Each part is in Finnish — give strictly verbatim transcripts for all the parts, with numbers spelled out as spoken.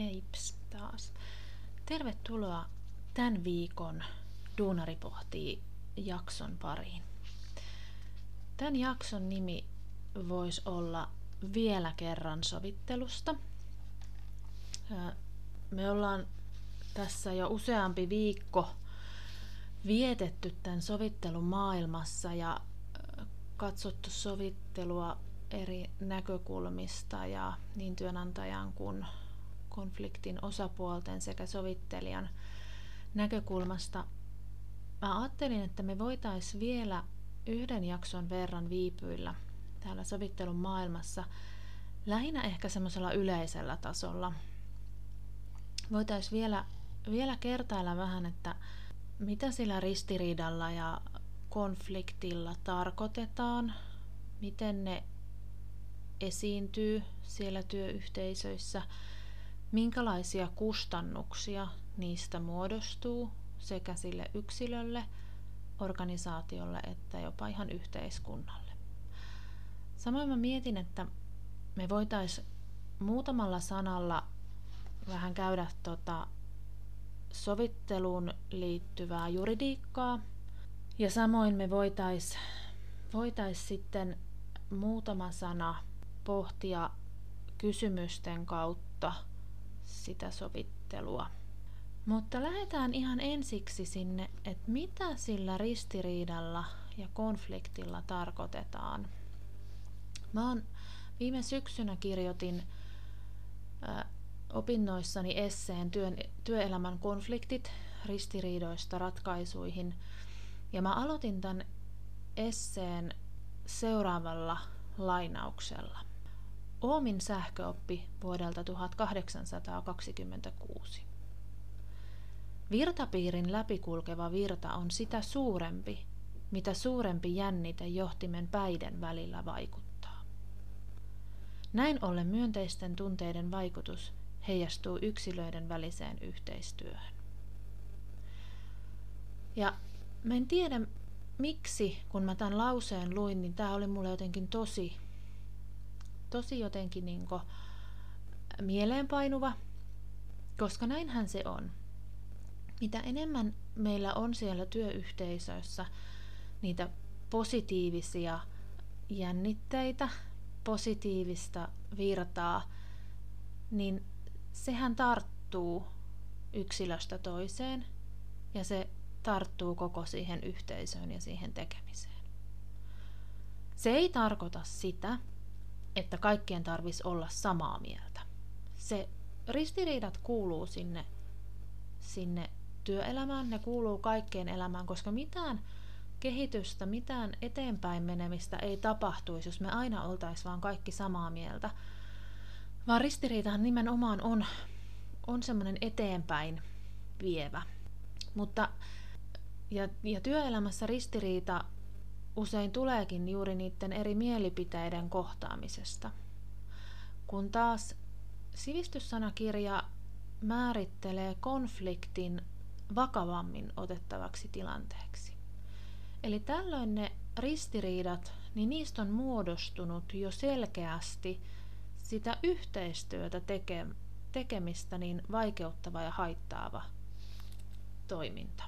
Heips taas. Tervetuloa tämän viikon Duunari pohtii -jakson pariin. Tämän jakson nimi voisi olla vielä kerran sovittelusta. Me ollaan tässä jo useampi viikko vietetty tämän sovittelun maailmassa ja katsottu sovittelua eri näkökulmista ja niin työnantajan kuin konfliktin osapuolten sekä sovittelijan näkökulmasta. Mä ajattelin, että me voitaisiin vielä yhden jakson verran viipyillä täällä sovittelun maailmassa, lähinnä ehkä semmoisella yleisellä tasolla. Voitaisiin vielä, vielä kertailla vähän, että mitä sillä ristiriidalla ja konfliktilla tarkoitetaan, miten ne esiintyy siellä työyhteisöissä, minkälaisia kustannuksia niistä muodostuu sekä sille yksilölle, organisaatiolle että jopa ihan yhteiskunnalle. Samoin mä mietin, että me voitaisiin muutamalla sanalla vähän käydä tota sovitteluun liittyvää juridiikkaa ja samoin me voitaisiin voitais sitten muutama sana pohtia kysymysten kautta sitä sovittelua. Mutta lähdetään ihan ensiksi sinne, että mitä sillä ristiriidalla ja konfliktilla tarkoitetaan. Mä oon viime syksynä kirjoitin ä, opinnoissani esseen työn, työelämän konfliktit ristiriidoista ratkaisuihin. Ja mä aloitin tämän esseen seuraavalla lainauksella. Oomin sähköoppi vuodelta tuhatkahdeksansataakaksikymmentäkuusi. Virtapiirin läpikulkeva virta on sitä suurempi, mitä suurempi jännite johtimen päiden välillä vaikuttaa. Näin ollen myönteisten tunteiden vaikutus heijastuu yksilöiden väliseen yhteistyöhön. Ja mä en tiedä miksi, kun mä tämän lauseen luin, niin tämä oli mulle jotenkin tosi, tosi jotenkin niin kuin mieleenpainuva, koska näinhän se on. Mitä enemmän meillä on siellä työyhteisössä niitä positiivisia jännitteitä, positiivista virtaa, niin sehän tarttuu yksilöstä toiseen ja se tarttuu koko siihen yhteisöön ja siihen tekemiseen. Se ei tarkoita sitä, että kaikkien tarvitsisi olla samaa mieltä. Se ristiriidat kuuluu sinne, sinne työelämään, ne kuuluu kaikkeen elämään, koska mitään kehitystä, mitään eteenpäin menemistä ei tapahtuisi, jos me aina oltaisiin vaan kaikki samaa mieltä. Vaan ristiriitahan nimenomaan on, on semmoinen eteenpäin vievä. Mutta, ja, ja työelämässä ristiriita usein tuleekin juuri niiden eri mielipiteiden kohtaamisesta. Kun taas sivistyssanakirja määrittelee konfliktin vakavammin otettavaksi tilanteeksi. Eli tällöin ne ristiriidat, niin niistä on muodostunut jo selkeästi sitä yhteistyötä teke, tekemistä niin vaikeuttava ja haittaava toiminta.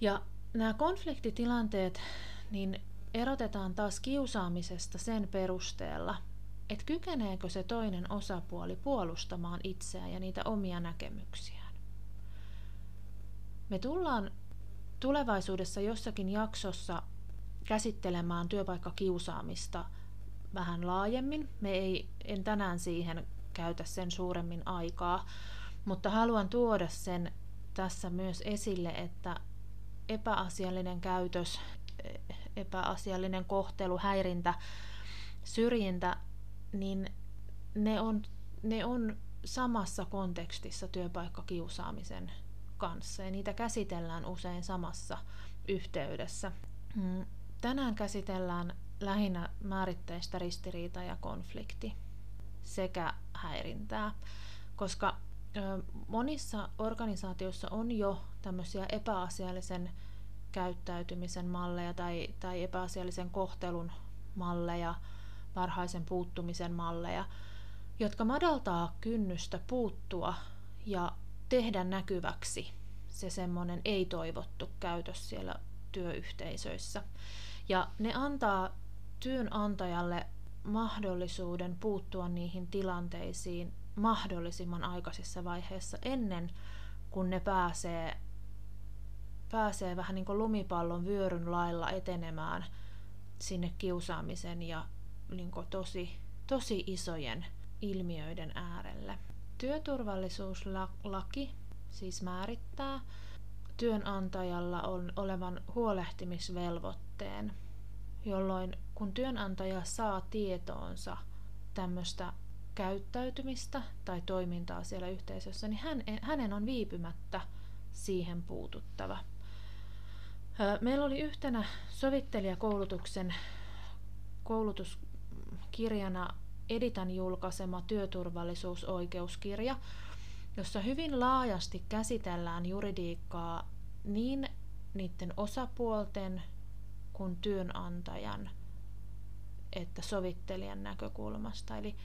Ja nämä konfliktitilanteet niin erotetaan taas kiusaamisesta sen perusteella, että kykeneekö se toinen osapuoli puolustamaan itseään ja niitä omia näkemyksiään. Me tullaan tulevaisuudessa jossakin jaksossa käsittelemään työpaikkakiusaamista vähän laajemmin. Me ei, en tänään siihen käytä sen suuremmin aikaa, mutta haluan tuoda sen tässä myös esille, että epäasiallinen käytös, epäasiallinen kohtelu, häirintä, syrjintä, niin ne on, ne on samassa kontekstissa työpaikkakiusaamisen kanssa ja niitä käsitellään usein samassa yhteydessä. Tänään käsitellään lähinnä määritteistä ristiriita ja konflikti sekä häirintää, koska monissa organisaatioissa on jo tämmöisiä epäasiallisen käyttäytymisen malleja tai, tai epäasiallisen kohtelun malleja, varhaisen puuttumisen malleja. jotka madaltaa kynnystä puuttua ja tehdä näkyväksi se semmoinen ei-toivottu käytös siellä työyhteisöissä. Ja ne antaa työnantajalle mahdollisuuden puuttua niihin tilanteisiin mahdollisimman aikaisessa vaiheessa ennen kuin ne pääsee, pääsee vähän niin kuin lumipallon vyöryn lailla etenemään sinne kiusaamisen ja niin kuin tosi, tosi isojen ilmiöiden äärelle. Työturvallisuuslaki siis määrittää työnantajalla on olevan huolehtimisvelvoitteen, jolloin kun työnantaja saa tietoonsa tämmöistä käyttäytymistä tai toimintaa siellä yhteisössä, niin hän, hänen on viipymättä siihen puututtava. Meillä oli yhtenä sovittelijakoulutuksen koulutuskirjana Editan julkaisema työturvallisuusoikeuskirja, jossa hyvin laajasti käsitellään juridiikkaa niin niiden osapuolten kuin työnantajan että sovittelijan näkökulmasta. Eli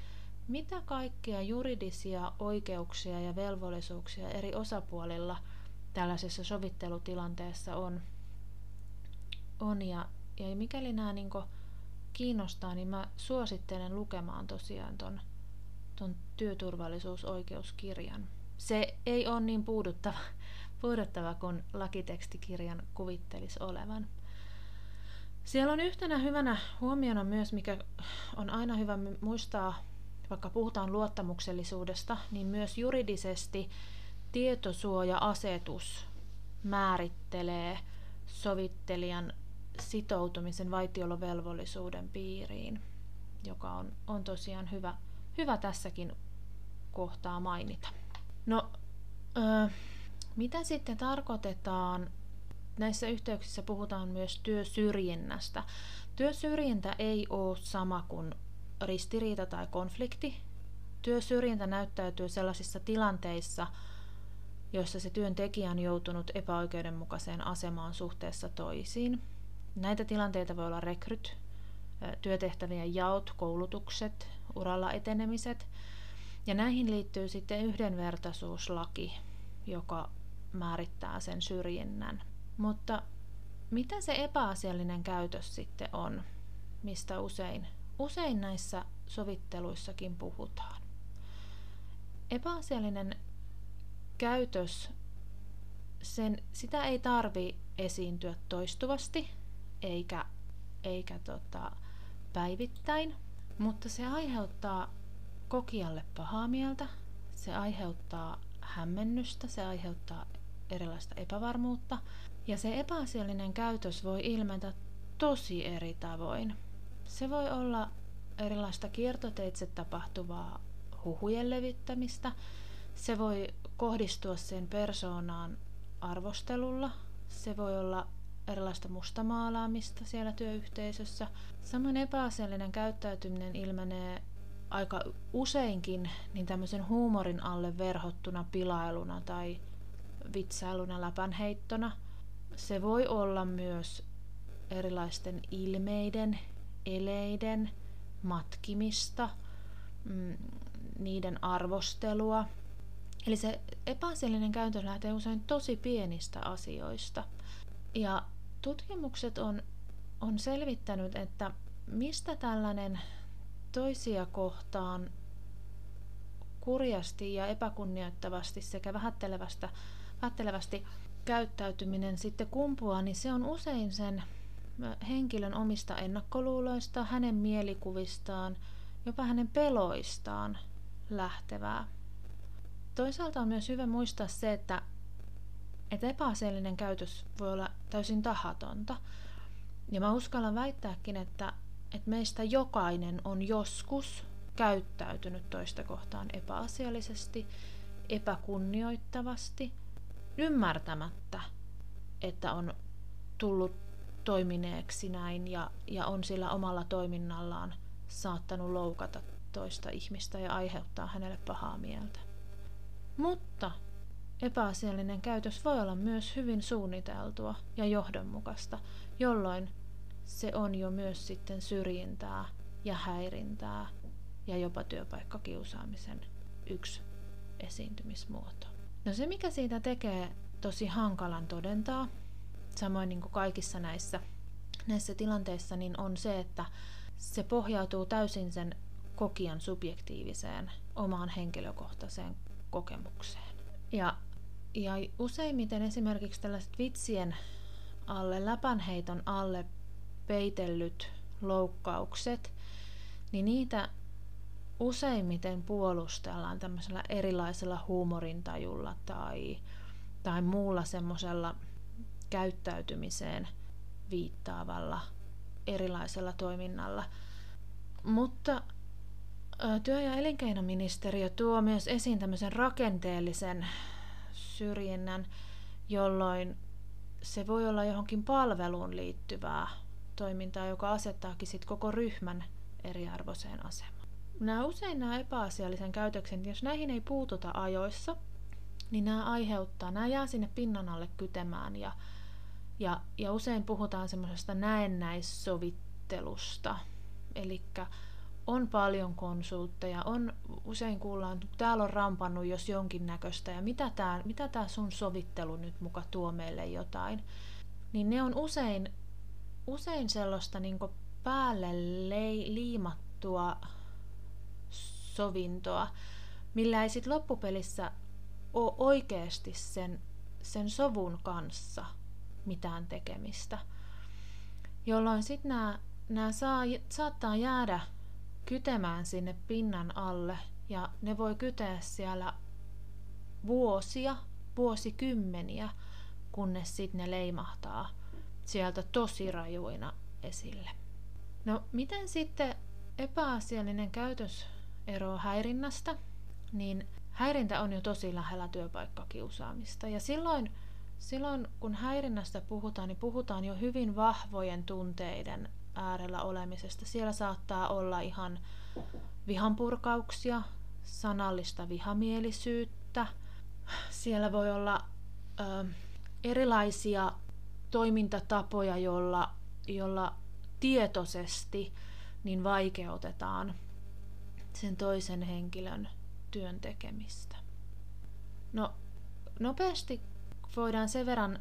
mitä kaikkia juridisia oikeuksia ja velvollisuuksia eri osapuolilla tällaisessa sovittelutilanteessa on, on ja, ja mikäli nämä niin kuin kiinnostaa, niin mä suosittelen lukemaan tosiaan ton, ton työturvallisuusoikeuskirjan. Se ei ole niin puuduttava, puuduttava kuin lakitekstikirjan kuvittelisi olevan. Siellä on yhtenä hyvänä huomiona myös, mikä on aina hyvä muistaa, vaikka puhutaan luottamuksellisuudesta, niin myös juridisesti tietosuoja-asetus määrittelee sovittelijan sitoutumisen vaitiolovelvollisuuden piiriin, joka on, on tosiaan hyvä, hyvä tässäkin kohtaa mainita. No, öö, mitä sitten tarkoitetaan? Näissä yhteyksissä puhutaan myös työsyrjinnästä. Työsyrjintä ei ole sama kuin ristiriita tai konflikti. Työsyrjintä näyttäytyy sellaisissa tilanteissa, joissa se työntekijä on joutunut epäoikeudenmukaiseen asemaan suhteessa toisiin. Näitä tilanteita voi olla rekryt, työtehtävien jaot, koulutukset, uralla etenemiset. Ja näihin liittyy sitten yhdenvertaisuuslaki, joka määrittää sen syrjinnän. Mutta mitä se epäasiallinen käytös sitten on, mistä usein, usein näissä sovitteluissakin puhutaan? Epäasiallinen käytös, sen, sitä ei tarvitse esiintyä toistuvasti eikä, eikä tota, päivittäin, mutta se aiheuttaa kokijalle pahaa mieltä, se aiheuttaa hämmennystä, se aiheuttaa erilaista epävarmuutta. Ja se epäasiallinen käytös voi ilmetä tosi eri tavoin. Se voi olla erilaista kiertoteitse tapahtuvaa huhujen levittämistä. Se voi kohdistua sen persoonaan arvostelulla. Se voi olla erilaista mustamaalaamista siellä työyhteisössä. Samoin epäasiallinen käyttäytyminen ilmenee aika useinkin niin tämmöisen huumorin alle verhottuna pilailuna tai vitsailuna, läpänheittona. Se voi olla myös erilaisten ilmeiden, eleiden, matkimista, mm, niiden arvostelua. Eli se epäasiallinen käytös lähtee usein tosi pienistä asioista. Ja tutkimukset on, on selvittänyt, että mistä tällainen toisia kohtaan kurjasti ja epäkunnioittavasti sekä vähättelevästä, vähättelevästi käyttäytyminen sitten kumpuaa, niin se on usein sen henkilön omista ennakkoluuloista, hänen mielikuvistaan, jopa hänen peloistaan lähtevää. Toisaalta on myös hyvä muistaa se, että, että epäasiallinen käytös voi olla täysin tahatonta. Ja mä uskallan väittääkin, että, että meistä jokainen on joskus käyttäytynyt toista kohtaan epäasiallisesti, epäkunnioittavasti, ymmärtämättä, että on tullut toimineeksi näin ja, ja on sillä omalla toiminnallaan saattanut loukata toista ihmistä ja aiheuttaa hänelle pahaa mieltä. Mutta epäasiallinen käytös voi olla myös hyvin suunniteltua ja johdonmukaista, jolloin se on jo myös sitten syrjintää ja häirintää ja jopa työpaikkakiusaamisen yksi esiintymismuoto. No se, mikä siitä tekee tosi hankalan todentaa, samoin niin kuin kaikissa näissä, näissä tilanteissa, niin on se, että se pohjautuu täysin sen kokijan subjektiiviseen, omaan henkilökohtaiseen kokemukseen. Ja, ja useimmiten esimerkiksi tällaiset vitsien alle, läpänheiton alle peitellyt loukkaukset, niin niitä useimmiten puolustellaan tämmöisellä erilaisella huumorintajulla tai, tai muulla semmoisella käyttäytymiseen viittaavalla erilaisella toiminnalla. Mutta työ- ja elinkeinoministeriö tuo myös esiin tämmöisen rakenteellisen syrjinnän, jolloin se voi olla johonkin palveluun liittyvää toimintaa, joka asettaakin sit koko ryhmän eriarvoiseen asemaan. Nämä usein nämä epäasiallisen käytöksen, jos näihin ei puututa ajoissa, niin nämä aiheuttaa, nämä jää sinne pinnan alle kytemään ja, ja, ja usein puhutaan semmoisesta näennäissovittelusta. Eli on paljon konsultteja, on, usein kuullaan, että täällä on rampannut jos jonkinnäköistä ja mitä tämä mitä tää sun sovittelu nyt muka tuo meille jotain, niin ne on usein, usein sellaista niin kuin päälle liimattua sovintoa, millä ei sit loppupelissä ole oikeasti sen, sen sovun kanssa mitään tekemistä, jolloin sitten nämä, nämä saa, saattaa jäädä kytemään sinne pinnan alle ja ne voi kyteä siellä vuosia, vuosikymmeniä, kunnes sitten ne leimahtaa sieltä tosi rajuina esille. No miten sitten epäasiallinen käytös eroaa häirinnästä? Niin häirintä on jo tosi lähellä työpaikkakiusaamista ja silloin, silloin kun häirinnästä puhutaan, niin puhutaan jo hyvin vahvojen tunteiden äärellä olemisesta. Siellä saattaa olla ihan vihanpurkauksia, sanallista vihamielisyyttä. Siellä voi olla ö, erilaisia toimintatapoja, jolla, jolla tietoisesti niin vaikeutetaan sen toisen henkilön työn tekemistä. No, nopeasti voidaan sen verran,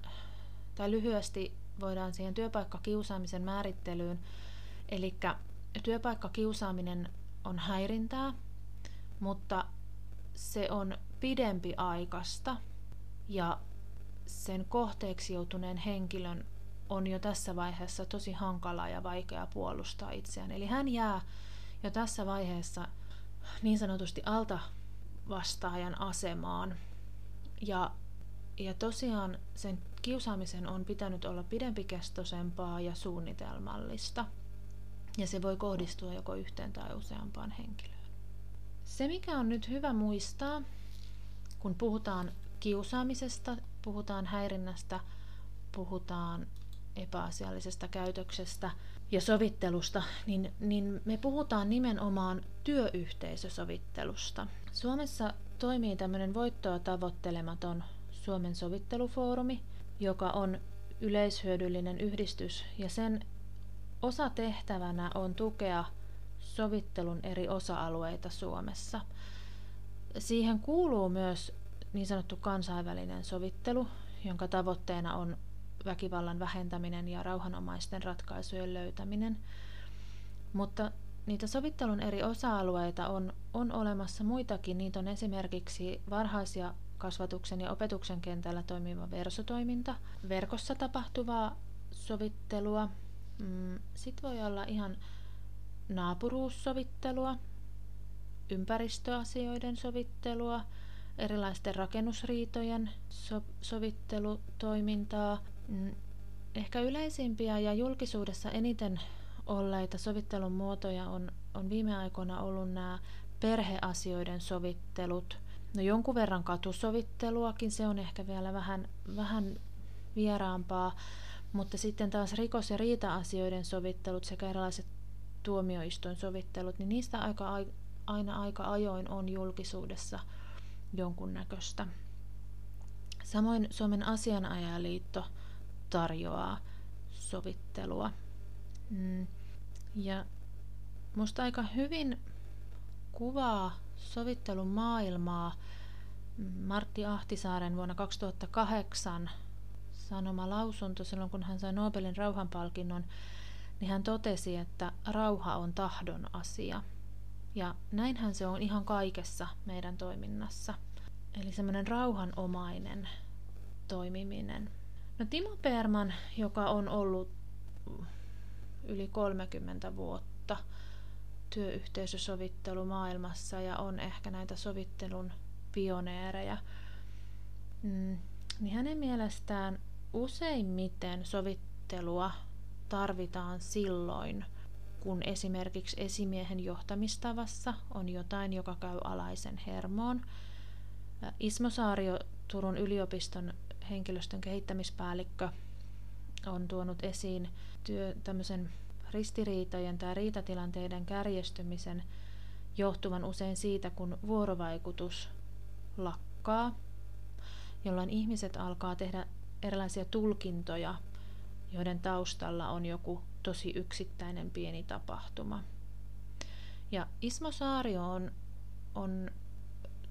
tai lyhyesti voidaan siihen työpaikkakiusaamisen määrittelyyn. Eli työpaikkakiusaaminen on häirintää, mutta se on pidempiaikaista ja sen kohteeksi joutuneen henkilön on jo tässä vaiheessa tosi hankalaa ja vaikea puolustaa itseään. Eli hän jää jo tässä vaiheessa niin sanotusti altavastaajan asemaan. Ja, ja tosiaan sen kiusaamisen on pitänyt olla pidempikestoisempaa ja suunnitelmallista. Ja se voi kohdistua joko yhteen tai useampaan henkilöön. Se, mikä on nyt hyvä muistaa, kun puhutaan kiusaamisesta, puhutaan häirinnästä, puhutaan epäasiallisesta käytöksestä ja sovittelusta, niin, niin me puhutaan nimenomaan työyhteisösovittelusta. Suomessa toimii tämmöinen voittoa tavoittelematon Suomen sovittelufoorumi, joka on yleishyödyllinen yhdistys, ja sen osatehtävänä on tukea sovittelun eri osa-alueita Suomessa. Siihen kuuluu myös niin sanottu kansainvälinen sovittelu, jonka tavoitteena on väkivallan vähentäminen ja rauhanomaisten ratkaisujen löytäminen. Mutta niitä sovittelun eri osa-alueita on, on olemassa muitakin. Niitä on esimerkiksi varhais- ja kasvatuksen ja opetuksen kentällä toimiva versotoiminta, verkossa tapahtuvaa sovittelua, sitten voi olla ihan naapuruussovittelua, ympäristöasioiden sovittelua, erilaisten rakennusriitojen so- sovittelutoimintaa. Ehkä yleisimpiä ja julkisuudessa eniten olleita sovittelun muotoja on, on viime aikoina ollut nämä perheasioiden sovittelut. No jonkun verran katusovitteluakin, se on ehkä vielä vähän, vähän vieraampaa, mutta sitten taas rikos- ja riita-asioiden sovittelut sekä erilaiset tuomioistuinsovittelut, niin niistä aika, aina aika ajoin on julkisuudessa jonkunnäköistä. Samoin Suomen asianajajaliitto tarjoaa sovittelua. Ja musta aika hyvin kuvaa sovittelumaailmaa Martti Ahtisaaren vuonna kaksituhattakahdeksan sanoma lausunto silloin, kun hän sai Nobelin rauhanpalkinnon, niin hän totesi, että rauha on tahdon asia. Ja näinhän se on ihan kaikessa meidän toiminnassa. Eli semmoinen rauhanomainen toimiminen. No Timo Pehrman, joka on ollut yli kolmekymmentä vuotta työyhteisösovittelumaailmassa ja on ehkä näitä sovittelun pioneereja, niin hänen mielestään useimmiten sovittelua tarvitaan silloin, kun esimerkiksi esimiehen johtamistavassa on jotain, joka käy alaisen hermoon. Ismo Saario, Turun yliopiston henkilöstön kehittämispäällikkö, on tuonut esiin työ, tämmöisen ristiriitojen tai riitatilanteiden kärjestymisen johtuvan usein siitä, kun vuorovaikutus lakkaa, jolloin ihmiset alkaa tehdä erilaisia tulkintoja, joiden taustalla on joku tosi yksittäinen pieni tapahtuma. Ja Ismo Saario on, on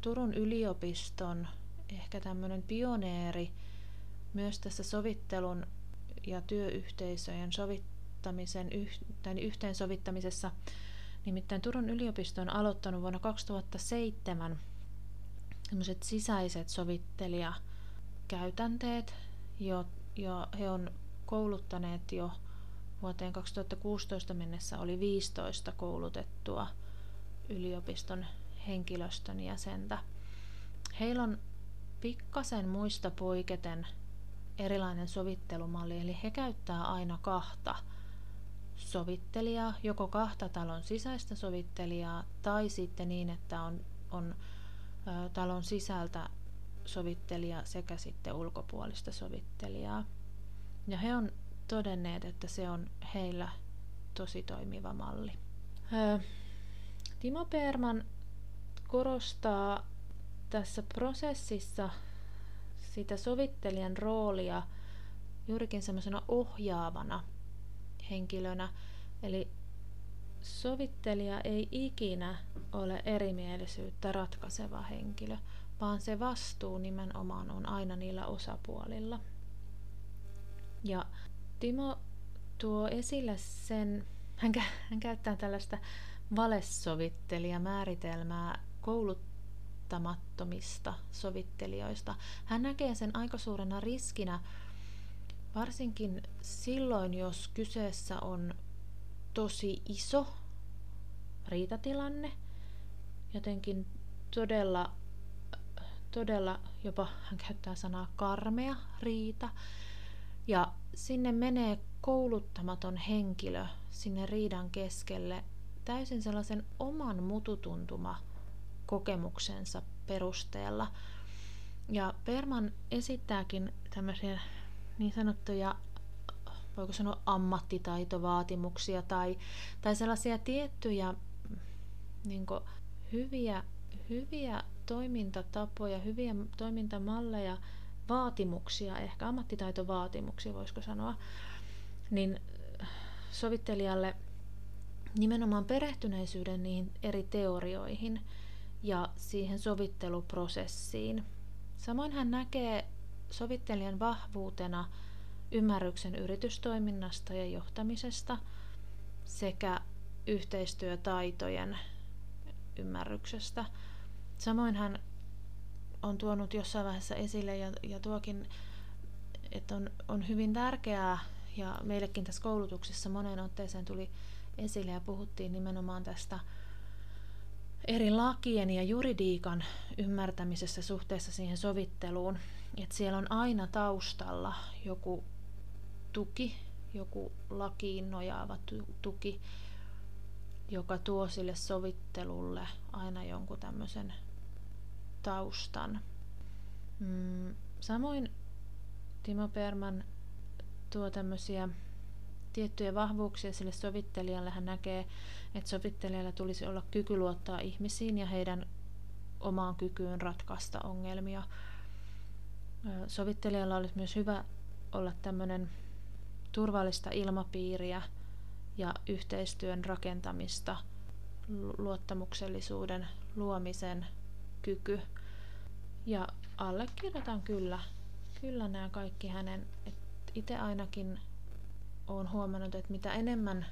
Turun yliopiston ehkä tämmöinen pioneeri myös tässä sovittelun ja työyhteisöjen sovittamisen tai yhteensovittamisessa. Nimittäin Turun yliopisto on aloittanut vuonna kaksituhattaseitsemän sellaiset sisäiset sovittelijakäytänteet, jo, jo he on kouluttaneet jo vuoteen kaksituhattakuusitoista mennessä oli viisitoista koulutettua yliopiston henkilöstön jäsentä. Heillä on pikkasen muista poiketen erilainen sovittelumalli, eli he käyttää aina kahta sovittelijaa, joko kahta talon sisäistä sovittelijaa tai sitten niin, että on, on ö, talon sisältä sovittelija sekä sitten ulkopuolista sovittelijaa. Ja he on todenneet, että se on heillä tosi toimiva malli. Ö, Timo Pehrman korostaa tässä prosessissa sitä sovittelijan roolia juurikin semmoisena ohjaavana henkilönä. Eli sovittelija ei ikinä ole erimielisyyttä ratkaiseva henkilö, vaan se vastuu nimenomaan on aina niillä osapuolilla. Ja Timo tuo esille sen, hän, kä- hän käyttää tällaista valessovittelijamääritelmää kouluttamattomista sovittelijoista. Hän näkee sen aika suurena riskinä, varsinkin silloin, jos kyseessä on tosi iso riitatilanne, jotenkin todella, todella jopa hän käyttää sanaa karmea riita, ja sinne menee kouluttamaton henkilö sinne riidan keskelle täysin sellaisen oman mututuntuma kokemuksensa perusteella. Ja Pehrman esittääkin tämmöisiä niin sanottuja, voiko sanoa ammattitaitovaatimuksia tai, tai sellaisia tiettyjä niin kuin hyviä, hyviä toimintatapoja, hyviä toimintamalleja, vaatimuksia, ehkä ammattitaitovaatimuksia voisiko sanoa, niin sovittelijalle nimenomaan perehtyneisyyden niihin eri teorioihin ja siihen sovitteluprosessiin. Samoin hän näkee sovittelijan vahvuutena ymmärryksen yritystoiminnasta ja johtamisesta sekä yhteistyötaitojen ymmärryksestä. Samoin hän on tuonut jossain vaiheessa esille ja, ja tuokin, että on, on hyvin tärkeää, ja meillekin tässä koulutuksessa moneen otteeseen tuli esille ja puhuttiin nimenomaan tästä eri lakien ja juridiikan ymmärtämisessä suhteessa siihen sovitteluun, että siellä on aina taustalla joku tuki, joku lakiin nojaava tuki, joka tuo sille sovittelulle aina jonkun tämmöisen taustan. Mm, samoin Timo Pehrman tuo tämmöisiä tiettyjä vahvuuksia sille sovittelijalle. Hän näkee, että sovittelijalla tulisi olla kyky luottaa ihmisiin ja heidän omaan kykyyn ratkaista ongelmia. Sovittelijalla olisi myös hyvä olla tämmöinen turvallista ilmapiiriä ja yhteistyön rakentamista luottamuksellisuuden luomisen kyky. Ja allekirjoitan kyllä, kyllä nämä kaikki hänen. Itse ainakin olen huomannut, että mitä enemmän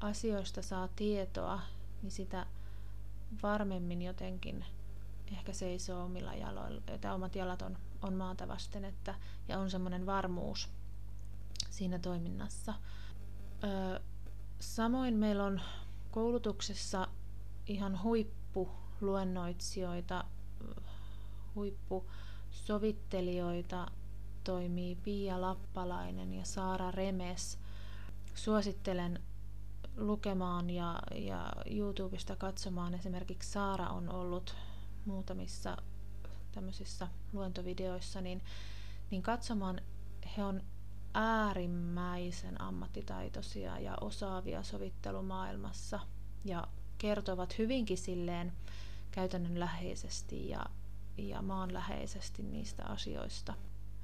asioista saa tietoa, niin sitä varmemmin jotenkin ehkä seisoo omilla jaloilla, että omat jalat on, on maata vasten, että, ja on semmoinen varmuus siinä toiminnassa. Öö, samoin meillä on koulutuksessa ihan huippuluennoitsijoita, huippusovittelijoita, toimii Pia Lappalainen ja Saara Remes. Suosittelen lukemaan ja, ja YouTubesta katsomaan. Esimerkiksi Saara on ollut muutamissa tämmöisissä luentovideoissa, niin, niin katsomaan. He on äärimmäisen ammattitaitoisia ja osaavia sovittelumaailmassa ja kertovat hyvinkin silleen käytännönläheisesti ja, ja maanläheisesti niistä asioista.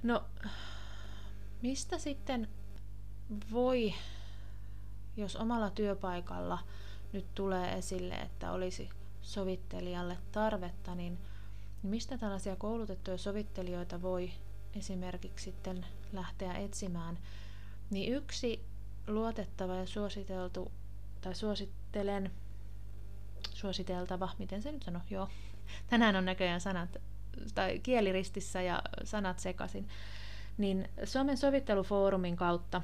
No, mistä sitten voi, jos omalla työpaikalla nyt tulee esille, että olisi sovittelijalle tarvetta, niin mistä tällaisia koulutettuja sovittelijoita voi esimerkiksi sitten lähteä etsimään? Niin yksi luotettava ja suositeltu, tai suosittelen, suositeltava, miten se nyt sanoo? Joo, tänään on näköjään sanat, tai kieliristissä ja sanat sekaisin, niin Suomen sovittelufoorumin kautta,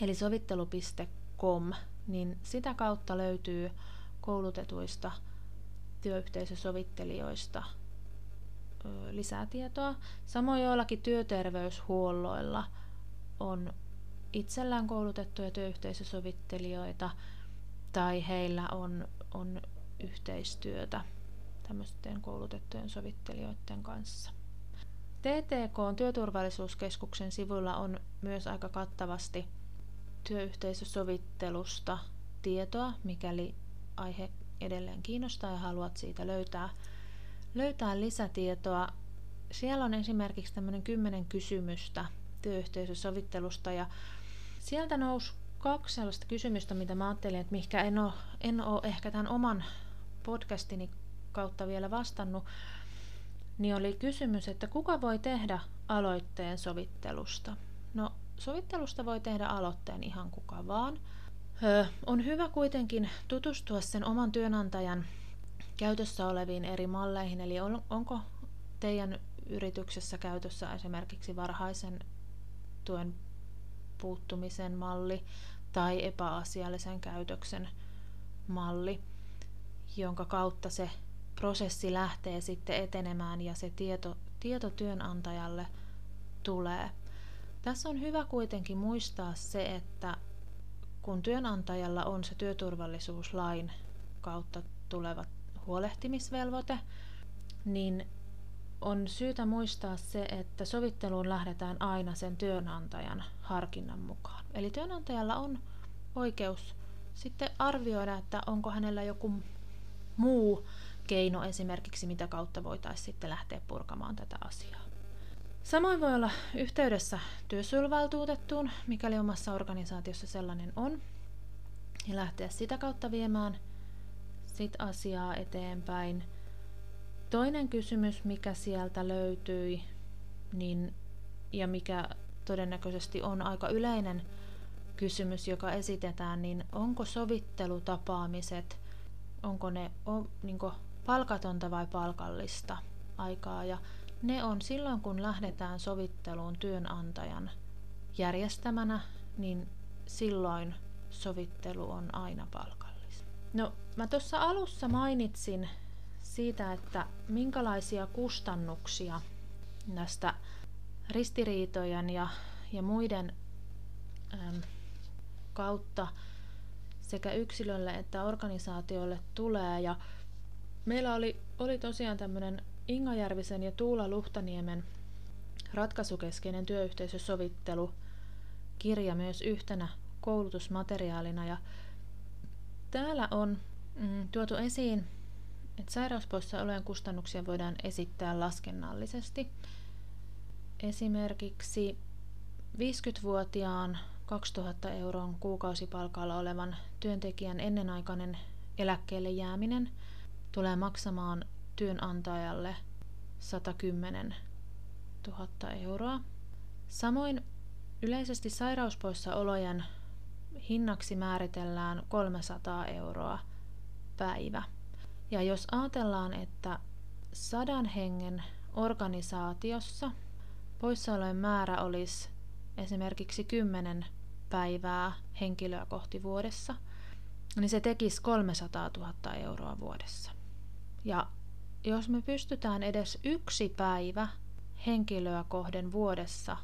eli sovittelu piste com, niin sitä kautta löytyy koulutetuista työyhteisösovittelijoista lisätietoa. Samoin joillakin työterveyshuolloilla on itsellään koulutettuja työyhteisösovittelijoita tai heillä on, on yhteistyötä tämmöisten koulutettujen sovittelijoiden kanssa. T T K:n Työturvallisuuskeskuksen sivuilla on myös aika kattavasti työyhteisösovittelusta tietoa, mikäli aihe edelleen kiinnostaa ja haluat siitä löytää, löytää lisätietoa. Siellä on esimerkiksi tämmöinen kymmenen kysymystä työyhteisösovittelusta ja sieltä nousi kaksi sellaista kysymystä, mitä mä ajattelin, että mihinkä en ole, en ole ehkä tämän oman podcastini kautta vielä vastannut, niin oli kysymys, että kuka voi tehdä aloitteen sovittelusta? No, sovittelusta voi tehdä aloitteen ihan kuka vaan. Öö, on hyvä kuitenkin tutustua sen oman työnantajan käytössä oleviin eri malleihin, eli on, onko teidän yrityksessä käytössä esimerkiksi varhaisen tuen puuttumisen malli tai epäasiallisen käytöksen malli, jonka kautta se prosessi lähtee sitten etenemään ja se tieto, tieto työnantajalle tulee. Tässä on hyvä kuitenkin muistaa se, että kun työnantajalla on se työturvallisuuslain kautta tuleva huolehtimisvelvoite, niin on syytä muistaa se, että sovitteluun lähdetään aina sen työnantajan harkinnan mukaan. Eli työnantajalla on oikeus sitten arvioida, että onko hänellä joku muu keino esimerkiksi, mitä kautta voitaisiin sitten lähteä purkamaan tätä asiaa. Samoin voi olla yhteydessä työsuojeluvaltuutettuun, mikäli omassa organisaatiossa sellainen on, ja lähteä sitä kautta viemään sit asiaa eteenpäin. Toinen kysymys, mikä sieltä löytyi, niin, ja mikä todennäköisesti on aika yleinen kysymys, joka esitetään, niin onko sovittelutapaamiset, onko ne on, niin kuin palkatonta vai palkallista aikaa, ja ne on silloin, kun lähdetään sovitteluun työnantajan järjestämänä, niin silloin sovittelu on aina palkallista. No, mä tuossa alussa mainitsin siitä, että minkälaisia kustannuksia näistä ristiriitojen ja, ja muiden äm, kautta sekä yksilölle että organisaatiolle tulee. Ja meillä oli, oli tosiaan tämmöinen Inga Järvisen ja Tuula Luhtaniemen ratkaisukeskeinen työyhteisösovittelu kirja myös yhtenä koulutusmateriaalina. Ja täällä on mm, tuotu esiin, että sairauspoissaolojen kustannuksia voidaan esittää laskennallisesti. Esimerkiksi viisikymmentävuotiaan kaksituhatta euron kuukausipalkalla olevan työntekijän ennenaikainen eläkkeelle jääminen tulee maksamaan työnantajalle sata kymmenen tuhatta euroa. Samoin yleisesti sairauspoissaolojen hinnaksi määritellään kolmesataa euroa päivä. Ja jos ajatellaan, että sadan hengen organisaatiossa poissaolojen määrä olisi esimerkiksi kymmenen päivää henkilöä kohti vuodessa, niin se tekisi kolmesataatuhatta euroa vuodessa. Ja jos me pystytään edes yksi päivä henkilöä kohden vuodessa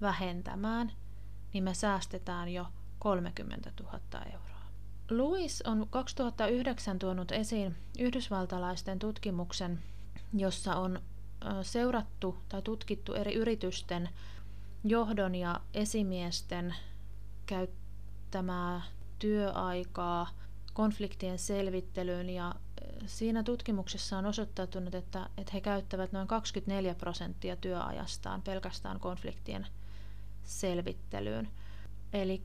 vähentämään, niin me säästetään jo kolmekymmentätuhatta euroa. Lewis on kaksituhattayhdeksän tuonut esiin yhdysvaltalaisten tutkimuksen, jossa on seurattu tai tutkittu eri yritysten johdon ja esimiesten käyttämää työaikaa konfliktien selvittelyyn, ja siinä tutkimuksessa on osoittautunut, että, että he käyttävät noin kaksikymmentäneljä prosenttia työajastaan pelkästään konfliktien selvittelyyn. Eli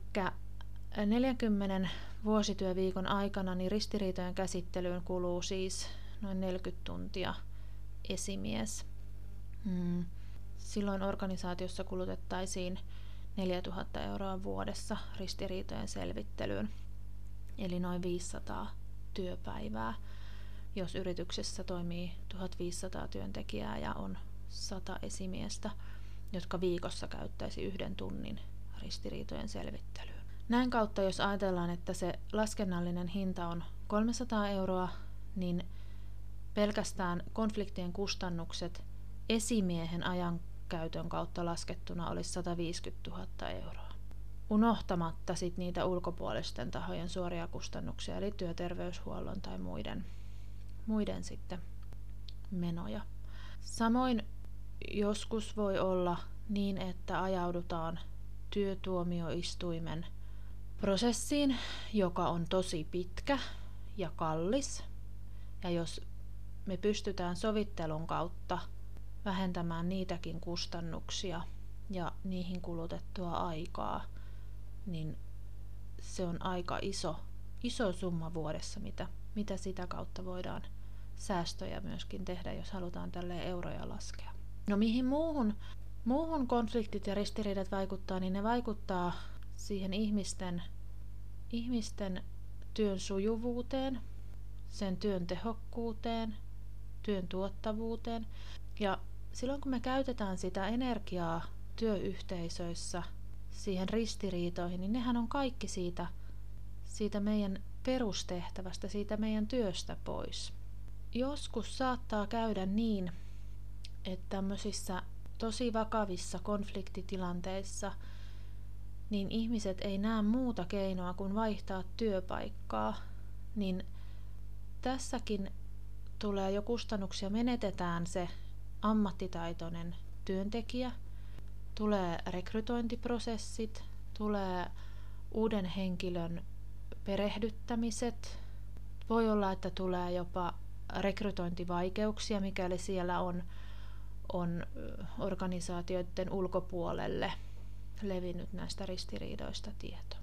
neljänkymmenen vuosityöviikon aikana niin ristiriitojen käsittelyyn kuluu siis noin neljäkymmentä tuntia esimies. Hmm. Silloin organisaatiossa kulutettaisiin neljätuhatta euroa vuodessa ristiriitojen selvittelyyn, eli noin viisisataa työpäivää. Jos yrityksessä toimii tuhatviisisataa työntekijää ja on sata esimiestä, jotka viikossa käyttäisi yhden tunnin ristiriitojen selvittelyyn. Näin kautta, jos ajatellaan, että se laskennallinen hinta on kolmesataa euroa, niin pelkästään konfliktien kustannukset esimiehen ajankäytön kautta laskettuna olisi sataviisikymmentätuhatta euroa. Unohtamatta sit niitä ulkopuolisten tahojen suoria kustannuksia, eli työterveyshuollon tai muiden, muiden sitten menoja. Samoin joskus voi olla niin, että ajaudutaan työtuomioistuimen prosessiin, joka on tosi pitkä ja kallis. Ja jos me pystytään sovittelun kautta vähentämään niitäkin kustannuksia ja niihin kulutettua aikaa, niin se on aika iso, iso summa vuodessa, mitä, mitä sitä kautta voidaan säästöjä myöskin tehdä, jos halutaan tälleen euroja laskea. No mihin muuhun, muuhun konfliktit ja ristiriidat vaikuttaa, niin ne vaikuttaa siihen ihmisten, ihmisten työn sujuvuuteen, sen työn tehokkuuteen, työn tuottavuuteen. Ja silloin kun me käytetään sitä energiaa työyhteisöissä siihen ristiriitoihin, niin nehän on kaikki siitä, siitä meidän perustehtävästä, siitä meidän työstä pois. Joskus saattaa käydä niin, että tämmöisissä tosi vakavissa konfliktitilanteissa niin ihmiset ei näe muuta keinoa kuin vaihtaa työpaikkaa, niin tässäkin tulee jo kustannuksia, menetetään se ammattitaitoinen työntekijä, tulee rekrytointiprosessit, tulee uuden henkilön perehdyttämiset, voi olla, että tulee jopa rekrytointivaikeuksia, mikäli siellä on, on organisaatioiden ulkopuolelle levinnyt näistä ristiriidoista tieto.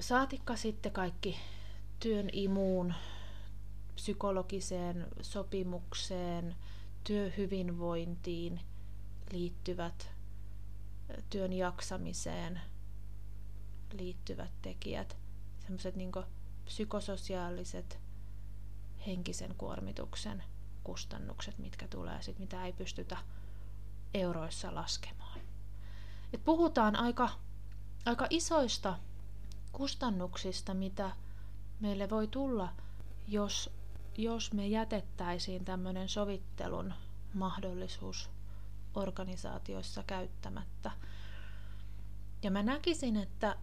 Saatikka sitten kaikki työn imuun, psykologiseen sopimukseen, työhyvinvointiin liittyvät, työn jaksamiseen liittyvät tekijät, sellaiset niin kuin psykososiaaliset henkisen kuormituksen kustannukset, mitkä tulee sit, mitä ei pystytä euroissa laskemaan. Et puhutaan aika, aika isoista kustannuksista, mitä meille voi tulla, jos Jos me jätettäisiin tämmöinen sovittelun mahdollisuus organisaatioissa käyttämättä. Ja mä näkisin, että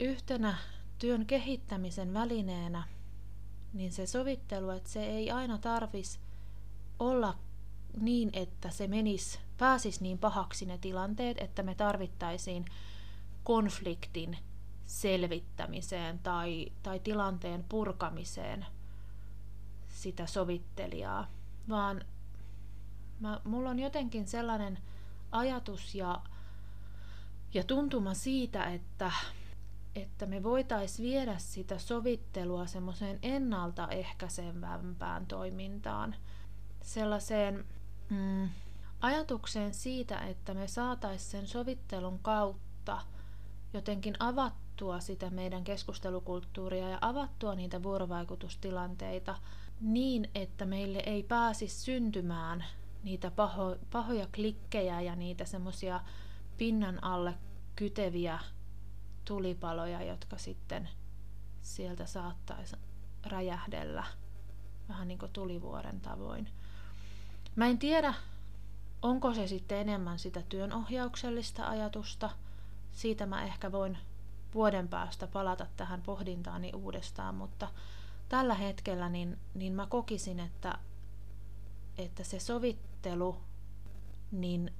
yhtenä työn kehittämisen välineenä niin se sovittelu, että se ei aina tarvitsisi olla niin, että se menisi, pääsisi niin pahaksi ne tilanteet, että me tarvittaisiin konfliktin selvittämiseen tai, tai tilanteen purkamiseen sitä sovittelijaa, vaan mä, mulla on jotenkin sellainen ajatus ja, ja tuntuma siitä, että, että me voitaisiin viedä sitä sovittelua semmoiseen ennaltaehkäisevämpään toimintaan, sellaiseen mm, ajatukseen siitä, että me saataisiin sen sovittelun kautta jotenkin avattua sitä meidän keskustelukulttuuria ja avattua niitä vuorovaikutustilanteita niin, että meille ei pääsisi syntymään niitä paho, pahoja klikkejä ja niitä semmoisia pinnan alle kyteviä tulipaloja, jotka sitten sieltä saattaisi räjähdellä vähän niin kuin tulivuoren tavoin. Mä en tiedä, onko se sitten enemmän sitä työnohjauksellista ajatusta. Siitä mä ehkä voin vuoden päästä palata tähän pohdintaani uudestaan, mutta tällä hetkellä niin, niin mä kokisin, että, että se sovittelu niin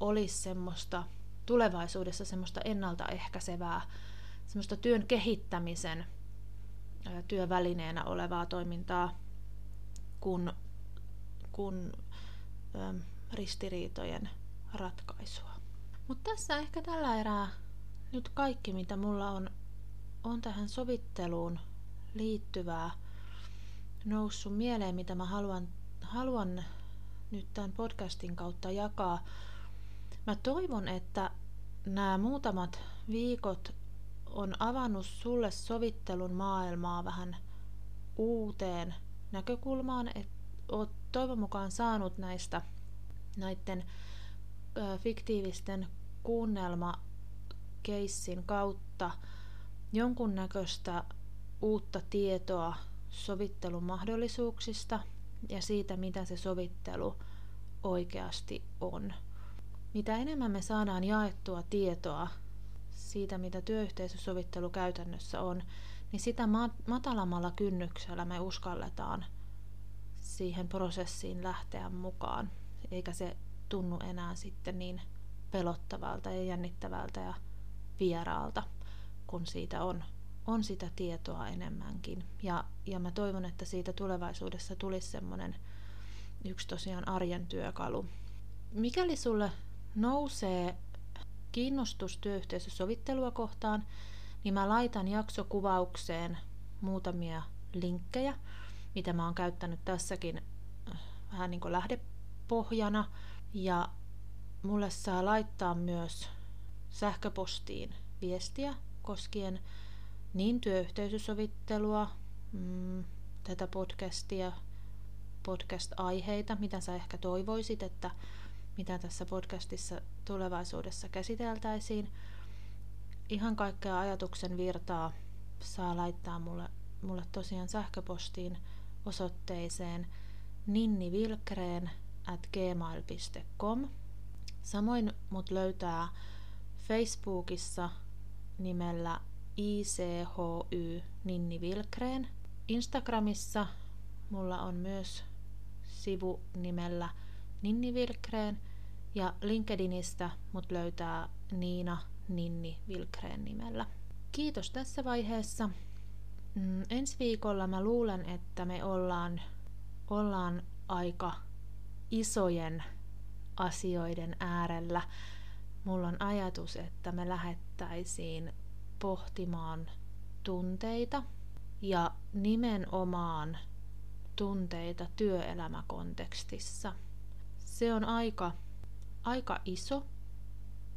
olisi semmoista tulevaisuudessa semmoista ennaltaehkäisevää, semmoista työn kehittämisen työvälineenä olevaa toimintaa, kun, kun ö, ristiriitojen ratkaisua. Mutta tässä ehkä tällä erää nyt kaikki, mitä mulla on, on tähän sovitteluun liittyvää noussut mieleen, mitä mä haluan, haluan nyt tämän podcastin kautta jakaa. Mä toivon, että nämä muutamat viikot on avannut sulle sovittelun maailmaa vähän uuteen näkökulmaan, että oot toivon mukaan saanut näistä näiden ö, fiktiivisten kuunnelmakeissin kautta jonkunnäköistä uutta tietoa sovittelun mahdollisuuksista ja siitä, mitä se sovittelu oikeasti on. Mitä enemmän me saadaan jaettua tietoa siitä, mitä työyhteisösovittelu käytännössä on, niin sitä matalammalla kynnyksellä me uskalletaan siihen prosessiin lähteä mukaan. Eikä se tunnu enää sitten niin pelottavalta ja jännittävältä ja vieraalta, kun siitä on, on sitä tietoa enemmänkin. Ja, ja mä toivon, että siitä tulevaisuudessa tulisi semmoinen yksi tosiaan arjen työkalu. Mikäli sulle nousee kiinnostus työyhteisösovittelua kohtaan, niin mä laitan jaksokuvaukseen muutamia linkkejä, mitä mä oon käyttänyt tässäkin vähän niin kuin lähdepohjana. Ja mulle saa laittaa myös sähköpostiin viestiä koskien niin työyhteisösovittelua, mm, tätä podcastia, podcast-aiheita, mitä sä ehkä toivoisit, että mitä tässä podcastissa tulevaisuudessa käsiteltäisiin. Ihan kaikkea ajatuksen virtaa saa laittaa mulle, mulle tosiaan sähköpostiin osoitteeseen ninnivilkreen at gmail piste com. Samoin mut löytää Facebookissa nimellä I C H Y Ninni Vilkkreen. Instagramissa mulla on myös sivu nimellä Ninni Vilkkreen ja LinkedInistä mut löytää Niina Ninni Vilkkreen nimellä. Kiitos tässä vaiheessa. Mm, ensi viikolla mä luulen, että me ollaan, ollaan aika isojen asioiden äärellä. Mulla on ajatus, että me lähettäisiin pohtimaan tunteita ja nimenomaan tunteita työelämäkontekstissa. Se on aika, aika iso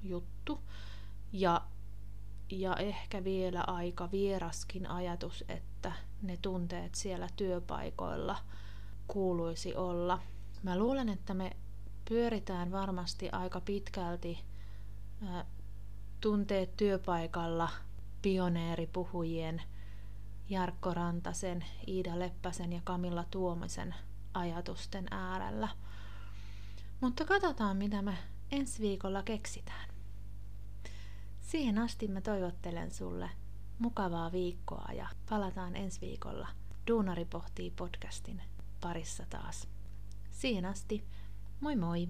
juttu ja, ja ehkä vielä aika vieraskin ajatus, että ne tunteet siellä työpaikoilla kuuluisi olla. Mä luulen, että me pyöritään varmasti aika pitkälti ä, tunteet työpaikalla pioneeripuhujien Jarkko Rantasen, Iida Leppäsen ja Kamilla Tuomisen ajatusten äärellä. Mutta katsotaan, mitä me ensi viikolla keksitään. Siihen asti mä toivottelen sulle mukavaa viikkoa ja palataan ensi viikolla Duunari pohtii podcastin parissa taas. Siihen asti, moi moi!